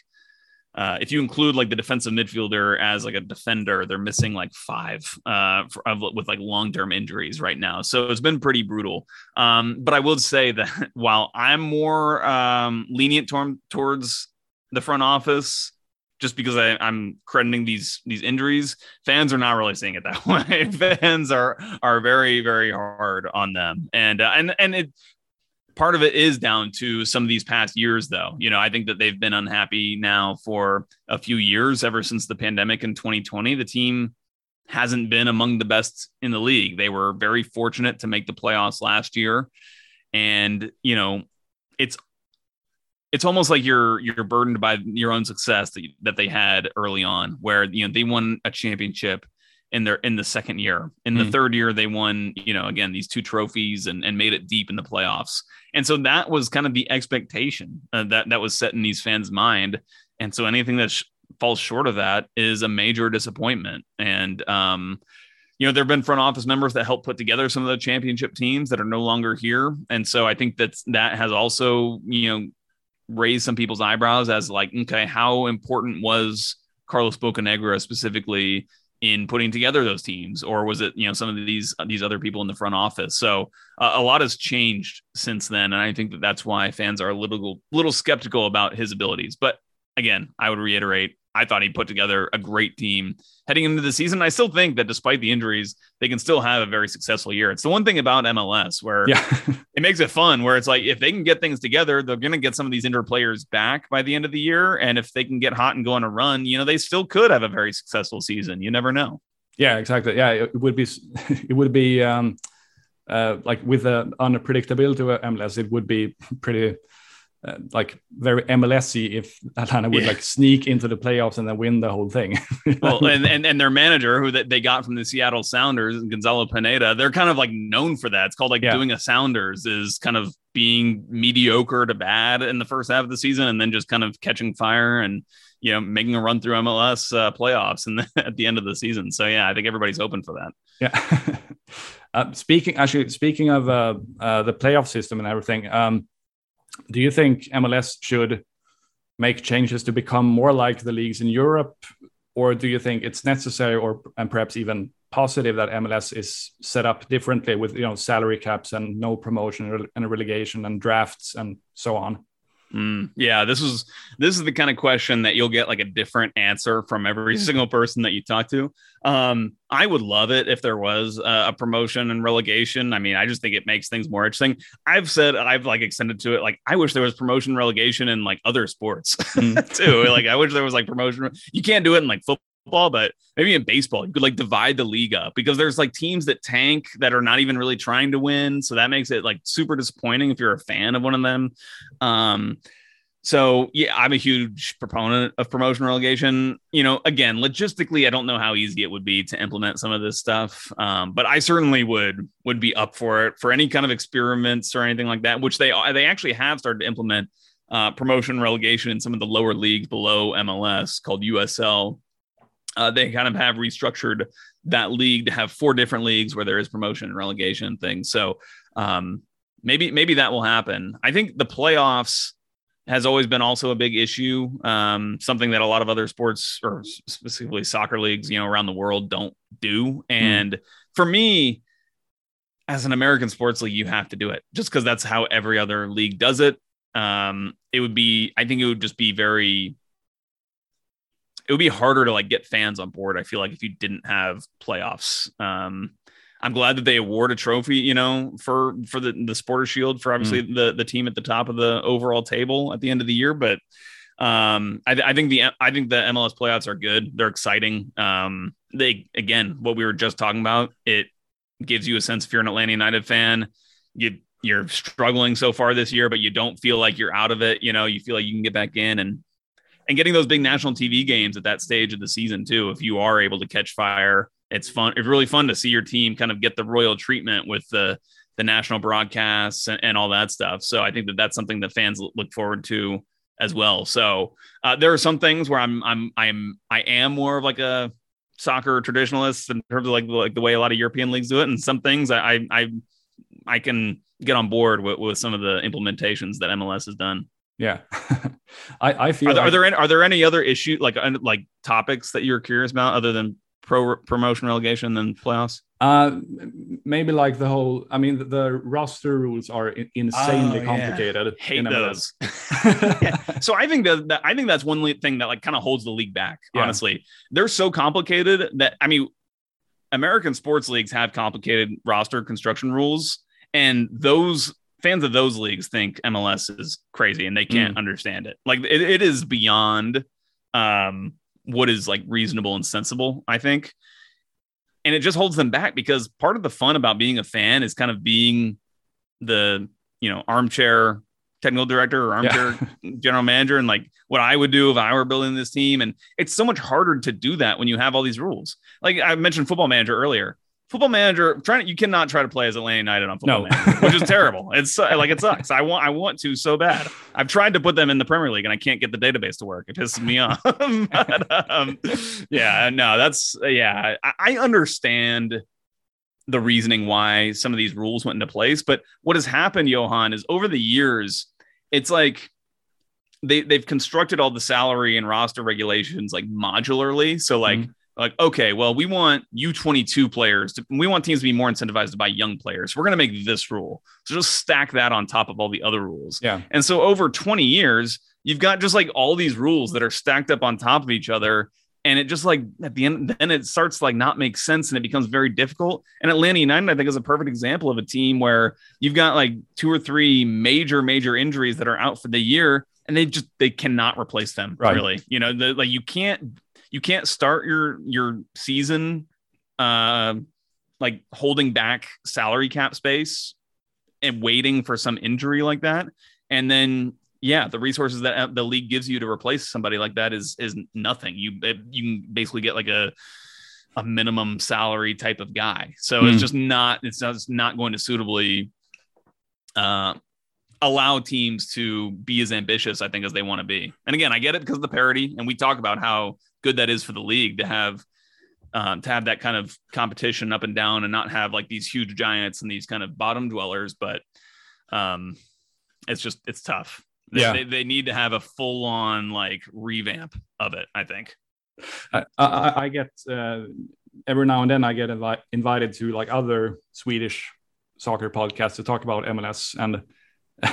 Uh, if you include like the defensive midfielder as like a defender, they're missing like five uh, for, with like long-term injuries right now. So it's been pretty brutal. Um, but I will say that while I'm more um, lenient tor- towards the front office, just because I, I'm crediting these these injuries, fans are not really seeing it that way. Fans are are very, very hard on them, and uh, and and it. Part of it is down to some of these past years, though. You know, I think that they've been unhappy now for a few years, ever since the pandemic in twenty twenty. The team hasn't been among the best in the league. They were very fortunate to make the playoffs last year. And, you know, it's it's almost like you're you're burdened by your own success that, you, that they had early on, where, you know, they won a championship in their in the second year. In the mm. third year, they won, you know, again, these two trophies and, and made it deep in the playoffs. And so that was kind of the expectation uh, that that was set in these fans' mind. And so anything that sh- falls short of that is a major disappointment. And, um, you know, there have been front office members that helped put together some of the championship teams that are no longer here. And so I think that that has also, you know, raised some people's eyebrows as like, okay, how important was Carlos Bocanegra specifically in putting together those teams, or was it, you know, some of these, these other people in the front office? So uh, a lot has changed since then. And I think that that's why fans are a little, little skeptical about his abilities. But again, I would reiterate, I thought he put together a great team heading into the season. I still think that despite the injuries, they can still have a very successful year. It's the one thing about M L S where yeah. it makes it fun, where it's like, if they can get things together, they're going to get some of these injured players back by the end of the year. And if they can get hot and go on a run, you know, they still could have a very successful season. You never know. Yeah, exactly. Yeah. It would be, it would be um, uh, like with the unpredictability of M L S, it would be pretty, Uh, like very M L S-y if Atlanta would yeah. like sneak into the playoffs and then win the whole thing. Well, and, and and their manager, who they got from the Seattle Sounders, Gonzalo Pineda, they're kind of like known for that. It's called like yeah. doing a Sounders, is kind of being mediocre to bad in the first half of the season and then just kind of catching fire and, you know, making a run through M L S uh, playoffs and at the end of the season. So yeah, I think everybody's open for that. Yeah. uh, speaking actually, speaking of uh, uh, the playoff system and everything. Um, Do you think M L S should make changes to become more like the leagues in Europe, or do you think it's necessary or and perhaps even positive that M L S is set up differently with, you know, salary caps and no promotion and relegation and drafts and so on? Mm, yeah, this is this is the kind of question that you'll get like a different answer from every single person that you talk to. Um, I would love it if there was a, a promotion and relegation. I mean, I just think it makes things more interesting. I've said I've like extended to it. Like, I wish there was promotion, relegation in like other sports mm. too. Like, I wish there was like promotion. You can't do it in like football. Football, but maybe in baseball, you could like divide the league up, because there's like teams that tank that are not even really trying to win. So that makes it like super disappointing if you're a fan of one of them. Um, so yeah, I'm a huge proponent of promotion relegation. You know, again, logistically, I don't know how easy it would be to implement some of this stuff. Um, but I certainly would, would be up for it for any kind of experiments or anything like that, which they they actually have started to implement uh, promotion relegation in some of the lower leagues below M L S called U S L. Uh, they kind of have restructured that league to have four different leagues where there is promotion and relegation things. So um, maybe maybe that will happen. I think the playoffs has always been also a big issue, um, something that a lot of other sports or specifically soccer leagues, you know, around the world don't do. And mm. for me, as an American sports league, you have to do it just because that's how every other league does it. Um, it would be, I think it would just be very, it would be harder to like get fans on board. I feel like if you didn't have playoffs, um, I'm glad that they award a trophy, you know, for, for the, the Supporters Shield for obviously mm. the, the team at the top of the overall table at the end of the year. But um, I, I think the, I think the M L S playoffs are good. They're exciting. Um, they, again, what we were just talking about, it gives you a sense if you're an Atlanta United fan, you you're struggling so far this year, but you don't feel like you're out of it. You know, you feel like you can get back in and, and getting those big national T V games at that stage of the season too. If you are able to catch fire, it's fun. It's really fun to see your team kind of get the royal treatment with the, the national broadcasts and, and all that stuff. So I think that that's something that fans look forward to as well. So uh, there are some things where I'm, I'm, I'm, I am more of like a soccer traditionalist in terms of like, like the way a lot of European leagues do it. And some things I, I, I, I can get on board with, with some of the implementations that M L S has done. Yeah. I, I feel, are there, like, are there any, are there any other issue, like, like topics that you're curious about other than Pro promotion, relegation, and playoffs? Uh, maybe like the whole. I mean, the, the roster rules are in, insanely oh, complicated. Yeah. Hate in those. yeah. So I think that, that I think that's one thing that like kind of holds the league back. Yeah. Honestly, they're so complicated that I mean, American sports leagues have complicated roster construction rules, and those fans of those leagues think M L S is crazy and they can't mm. understand it. Like it, it is beyond. Um, what is like reasonable and sensible, I think. And it just holds them back because part of the fun about being a fan is kind of being the, you know, armchair technical director or armchair yeah. general manager. And like what I would do if I were building this team. And it's so much harder to do that when you have all these rules. Like I mentioned Football Manager earlier, Football Manager trying to, you cannot try to play as Atlanta United on Football no. Manager, which is terrible. It's like, it sucks. I want, I want to so bad. I've tried to put them in the Premier League and I can't get the database to work. It pisses me off. but, um, yeah, no, that's, yeah. I, I understand the reasoning why some of these rules went into place, but what has happened, Johan, is over the years, it's like they they've constructed all the salary and roster regulations like modularly. So like, mm-hmm. Like, okay, well, we want U twenty-two players. To, we want teams to be more incentivized to buy young players. We're going to make this rule. So just stack that on top of all the other rules. Yeah. And so over twenty years, you've got just like all these rules that are stacked up on top of each other. And it just like at the end, then it starts to like not make sense and it becomes very difficult. And Atlanta United, I think, is a perfect example of a team where you've got like two or three major, major injuries that are out for the year. And they just, they cannot replace them. Right. Really. You know, the, like you can't, You can't start your your season uh, like holding back salary cap space and waiting for some injury like that. And then, yeah, the resources that the league gives you to replace somebody like that is is nothing. You you can basically get like a a minimum salary type of guy. So mm. it's just not it's not, it's not going to suitably uh, allow teams to be as ambitious, I think, as they want to be. And again, I get it because of the parity, and we talk about how good that is for the league to have um, to have that kind of competition up and down and not have like these huge giants and these kind of bottom dwellers. But um, it's just, it's tough. They, yeah. they, they need to have a full on like revamp of it, I think. I, I, I get uh, every now and then I get invi- invited to like other Swedish soccer podcasts to talk about M L S. And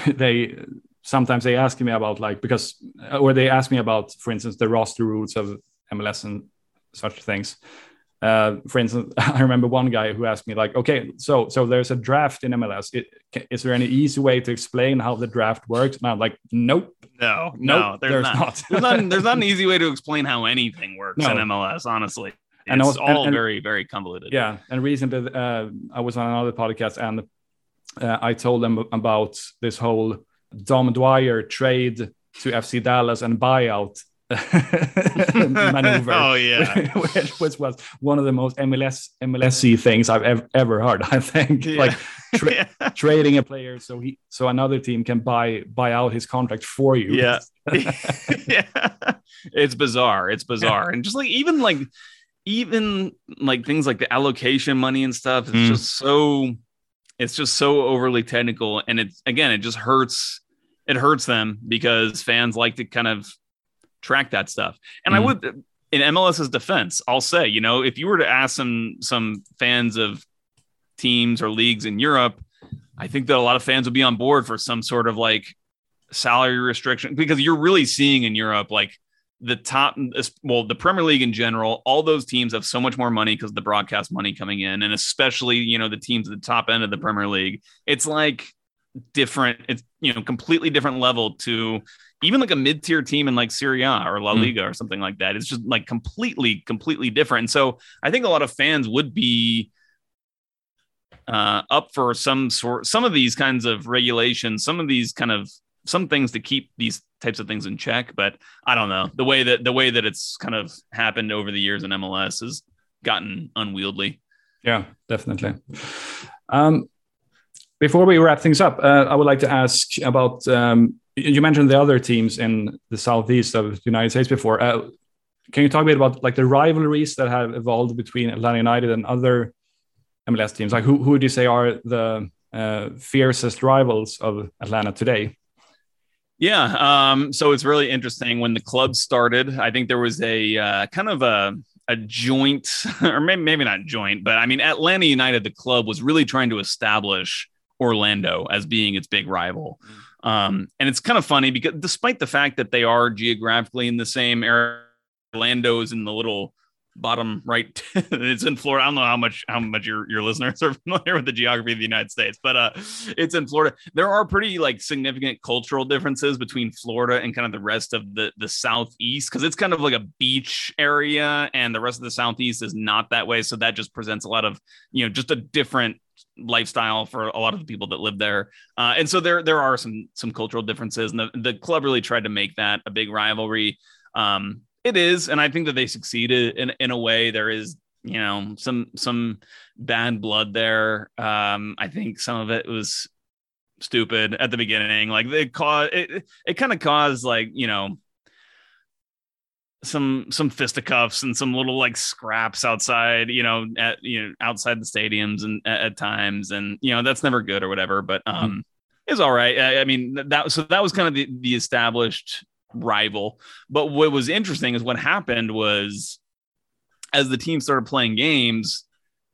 they sometimes they ask me about like, because, or they ask me about, for instance, the roster rules of M L S and such things. Uh, for instance, I remember one guy who asked me like, okay, so so there's a draft in M L S. It, is there any easy way to explain how the draft works? And I'm like, nope. No, nope, no, there's, there's not. Not. there's not. There's not an easy way to explain how anything works no. in M L S, honestly. It's and was, all and, and, very, very convoluted. Yeah. And recently uh, I was on another podcast and uh, I told them about this whole Dom Dwyer trade to F C Dallas and buyout maneuver. Oh yeah, which was one of the most M L S M L S-y things I've ever, ever heard. I think yeah. like tra- yeah. trading a player so he so another team can buy buy out his contract for you. Yeah, yeah, it's bizarre. It's bizarre, and just like even like even like things like the allocation money and stuff. It's mm. just so it's just so overly technical, and it's again it just hurts it hurts them because fans like to kind of track that stuff. And mm. I would, in M L S's defense, I'll say, you know, if you were to ask some some fans of teams or leagues in Europe, I think that a lot of fans would be on board for some sort of like salary restriction, because you're really seeing in Europe, like the top, well, the Premier League in general, all those teams have so much more money because of the broadcast money coming in. And especially, you know, the teams at the top end of the Premier League, it's like different, it's, you know, completely different level to even like a mid-tier team in like Serie A or La Liga mm. or something like that. It's just like completely, completely different. And so I think a lot of fans would be uh, up for some sort, some of these kinds of regulations, some of these kind of, some things to keep these types of things in check. But I don't know, the way that, the way that it's kind of happened over the years in M L S has gotten unwieldy. Yeah, definitely. Um, before we wrap things up, uh, I would like to ask about, um, you mentioned the other teams in the southeast of the United States before. Uh, can you talk a bit about like the rivalries that have evolved between Atlanta United and other M L S teams? Like, who who would you say are the uh, fiercest rivals of Atlanta today? Yeah, um, so it's really interesting. When the club started, I think there was a uh, kind of a a joint, or maybe maybe not joint, but I mean, Atlanta United, the club, was really trying to establish Orlando as being its big rival. Mm-hmm. Um, and it's kind of funny because despite the fact that they are geographically in the same area, Orlando is in the little bottom right. It's in Florida. I don't know how much how much your, your listeners are familiar with the geography of the United States, but uh, it's in Florida. There are pretty like significant cultural differences between Florida and kind of the rest of the, the Southeast, because it's kind of like a beach area and the rest of the Southeast is not that way. So that just presents a lot of, you know, just a different lifestyle for a lot of the people that live there, uh, and so there there are some some cultural differences, and the, the club really tried to make that a big rivalry. Um, it is, and I think that they succeeded in in a way. There is, you know, some some bad blood there. Um, I think some of it was stupid at the beginning, like they caused it. It kind of caused like, you know, some some fisticuffs and some little like scraps outside, you know, at you know outside the stadiums and at, at times, and you know that's never good or whatever. But um, mm-hmm. it's all right. I, I mean that so that was kind of the, the established rival. But what was interesting is what happened was as the team started playing games,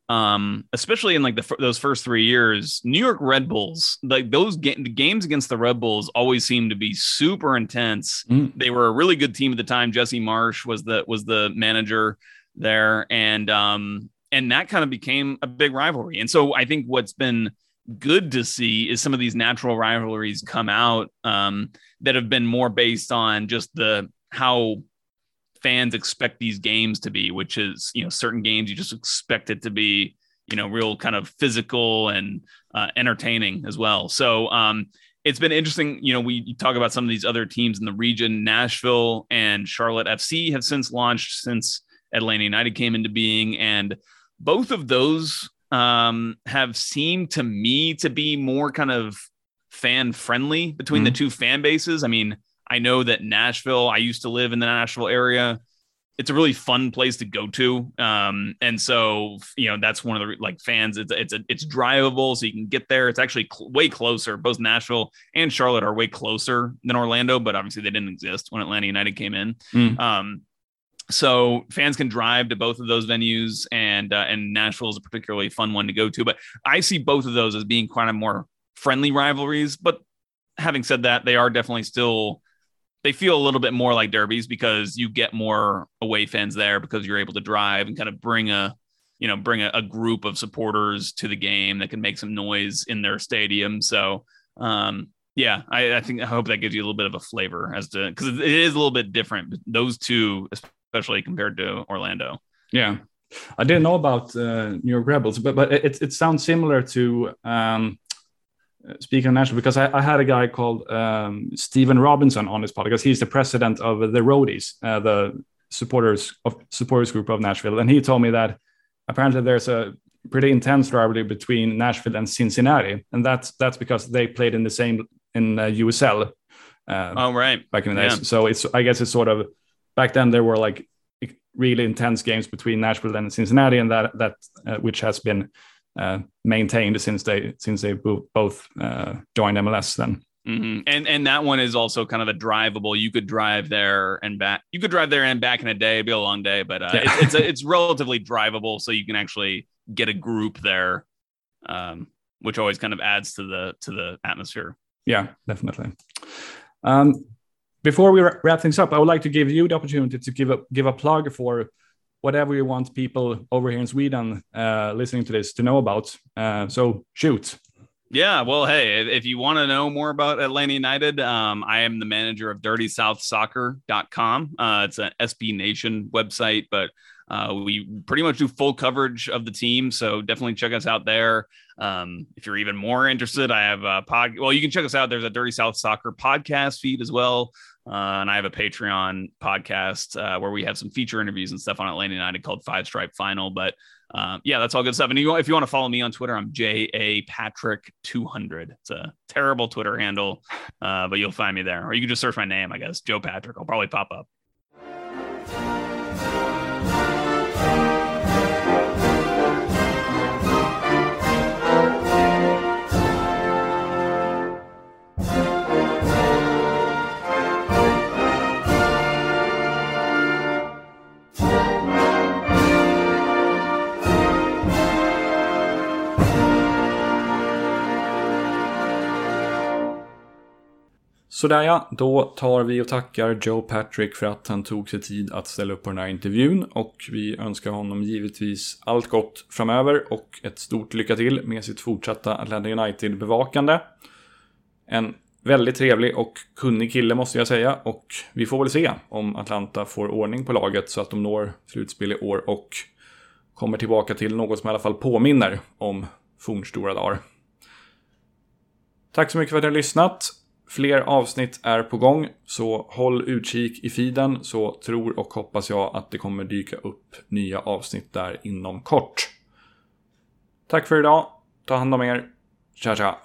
um, especially in like the those first three years, New York Red Bulls, like those ga- the games against the Red Bulls always seemed to be super intense. Mm. They were a really good team at the time. Jesse Marsh was the was the manager there, and um and that kind of became a big rivalry. And so I think what's been good to see is some of these natural rivalries come out um that have been more based on just the how fans expect these games to be, which is, you know, certain games you just expect it to be, you know, real kind of physical and uh, entertaining as well. So um, it's been interesting. You know, we talk about some of these other teams in the region. Nashville and Charlotte F C have since launched since Atlanta United came into being. And both of those um, have seemed to me to be more kind of fan friendly between mm-hmm. the two fan bases. I mean, I know that Nashville, I used to live in the Nashville area. It's a really fun place to go to. Um, and so, you know, that's one of the like fans. It's it's a, it's drivable, so you can get there. It's actually cl- way closer. Both Nashville and Charlotte are way closer than Orlando, but obviously they didn't exist when Atlanta United came in. Mm. Um, so fans can drive to both of those venues, and uh, and Nashville is a particularly fun one to go to. But I see both of those as being kind of more friendly rivalries. But having said that, they are definitely still. They feel a little bit more like derbies because you get more away fans there because you're able to drive and kind of bring a, you know, bring a, a group of supporters to the game that can make some noise in their stadium. So um, yeah, I, I think I hope that gives you a little bit of a flavor as to, because it is a little bit different, those two, especially compared to Orlando. Yeah, I didn't know about uh, New York Rebels, but but it it sounds similar to um, speaking of Nashville, because I, I had a guy called um, Stephen Robinson on this podcast. He's the president of the Roadies, uh, the supporters of supporters group of Nashville, and he told me that apparently there's a pretty intense rivalry between Nashville and Cincinnati, and that's that's because they played in the same in uh, U S L. Uh, oh right, back in the yeah. days. So it's I guess it's sort of back then there were like really intense games between Nashville and Cincinnati, and that that uh, which has been uh, maintained since they since they both uh, joined M L S then. Mm-hmm. And and that one is also kind of a drivable. You could drive there and back. You could drive there and back in a day. It'd be a long day, but uh, yeah. it's it's, a, it's relatively drivable, so you can actually get a group there, um, which always kind of adds to the to the atmosphere. Yeah, definitely. Um, before we wrap things up, I would like to give you the opportunity to give a give a plug for whatever you want people over here in Sweden uh, listening to this to know about. Uh, so shoot. Yeah, well, hey, if you want to know more about Atlanta United, um, I am the manager of dirty south soccer dot com. Uh, it's an S B Nation website, but uh, we pretty much do full coverage of the team. So definitely check us out there. Um, if you're even more interested, I have a pod. Well, you can check us out. There's a Dirty South Soccer podcast feed as well. Uh, and I have a Patreon podcast uh, where we have some feature interviews and stuff on Atlanta United called Five Stripe Final. But uh, yeah, that's all good stuff. And you, if you want to follow me on Twitter, I'm J A Patrick two hundred. It's a terrible Twitter handle, uh, but you'll find me there. Or you can just search my name, I guess. Joe Patrick. I'll probably pop up. Så där ja, då tar vi och tackar Joe Patrick för att han tog sig tid att ställa upp på den här intervjun, och vi önskar honom givetvis allt gott framöver och ett stort lycka till med sitt fortsatta Atlanta United-bevakande. En väldigt trevlig och kunnig kille måste jag säga, och vi får väl se om Atlanta får ordning på laget så att de når slutspel i år och kommer tillbaka till något som i alla fall påminner om fornstora dagar. Tack så mycket för att ni har lyssnat. Fler avsnitt är på gång, så håll utkik i feeden, så tror och hoppas jag att det kommer dyka upp nya avsnitt där inom kort. Tack för idag, ta hand om er, tja tja!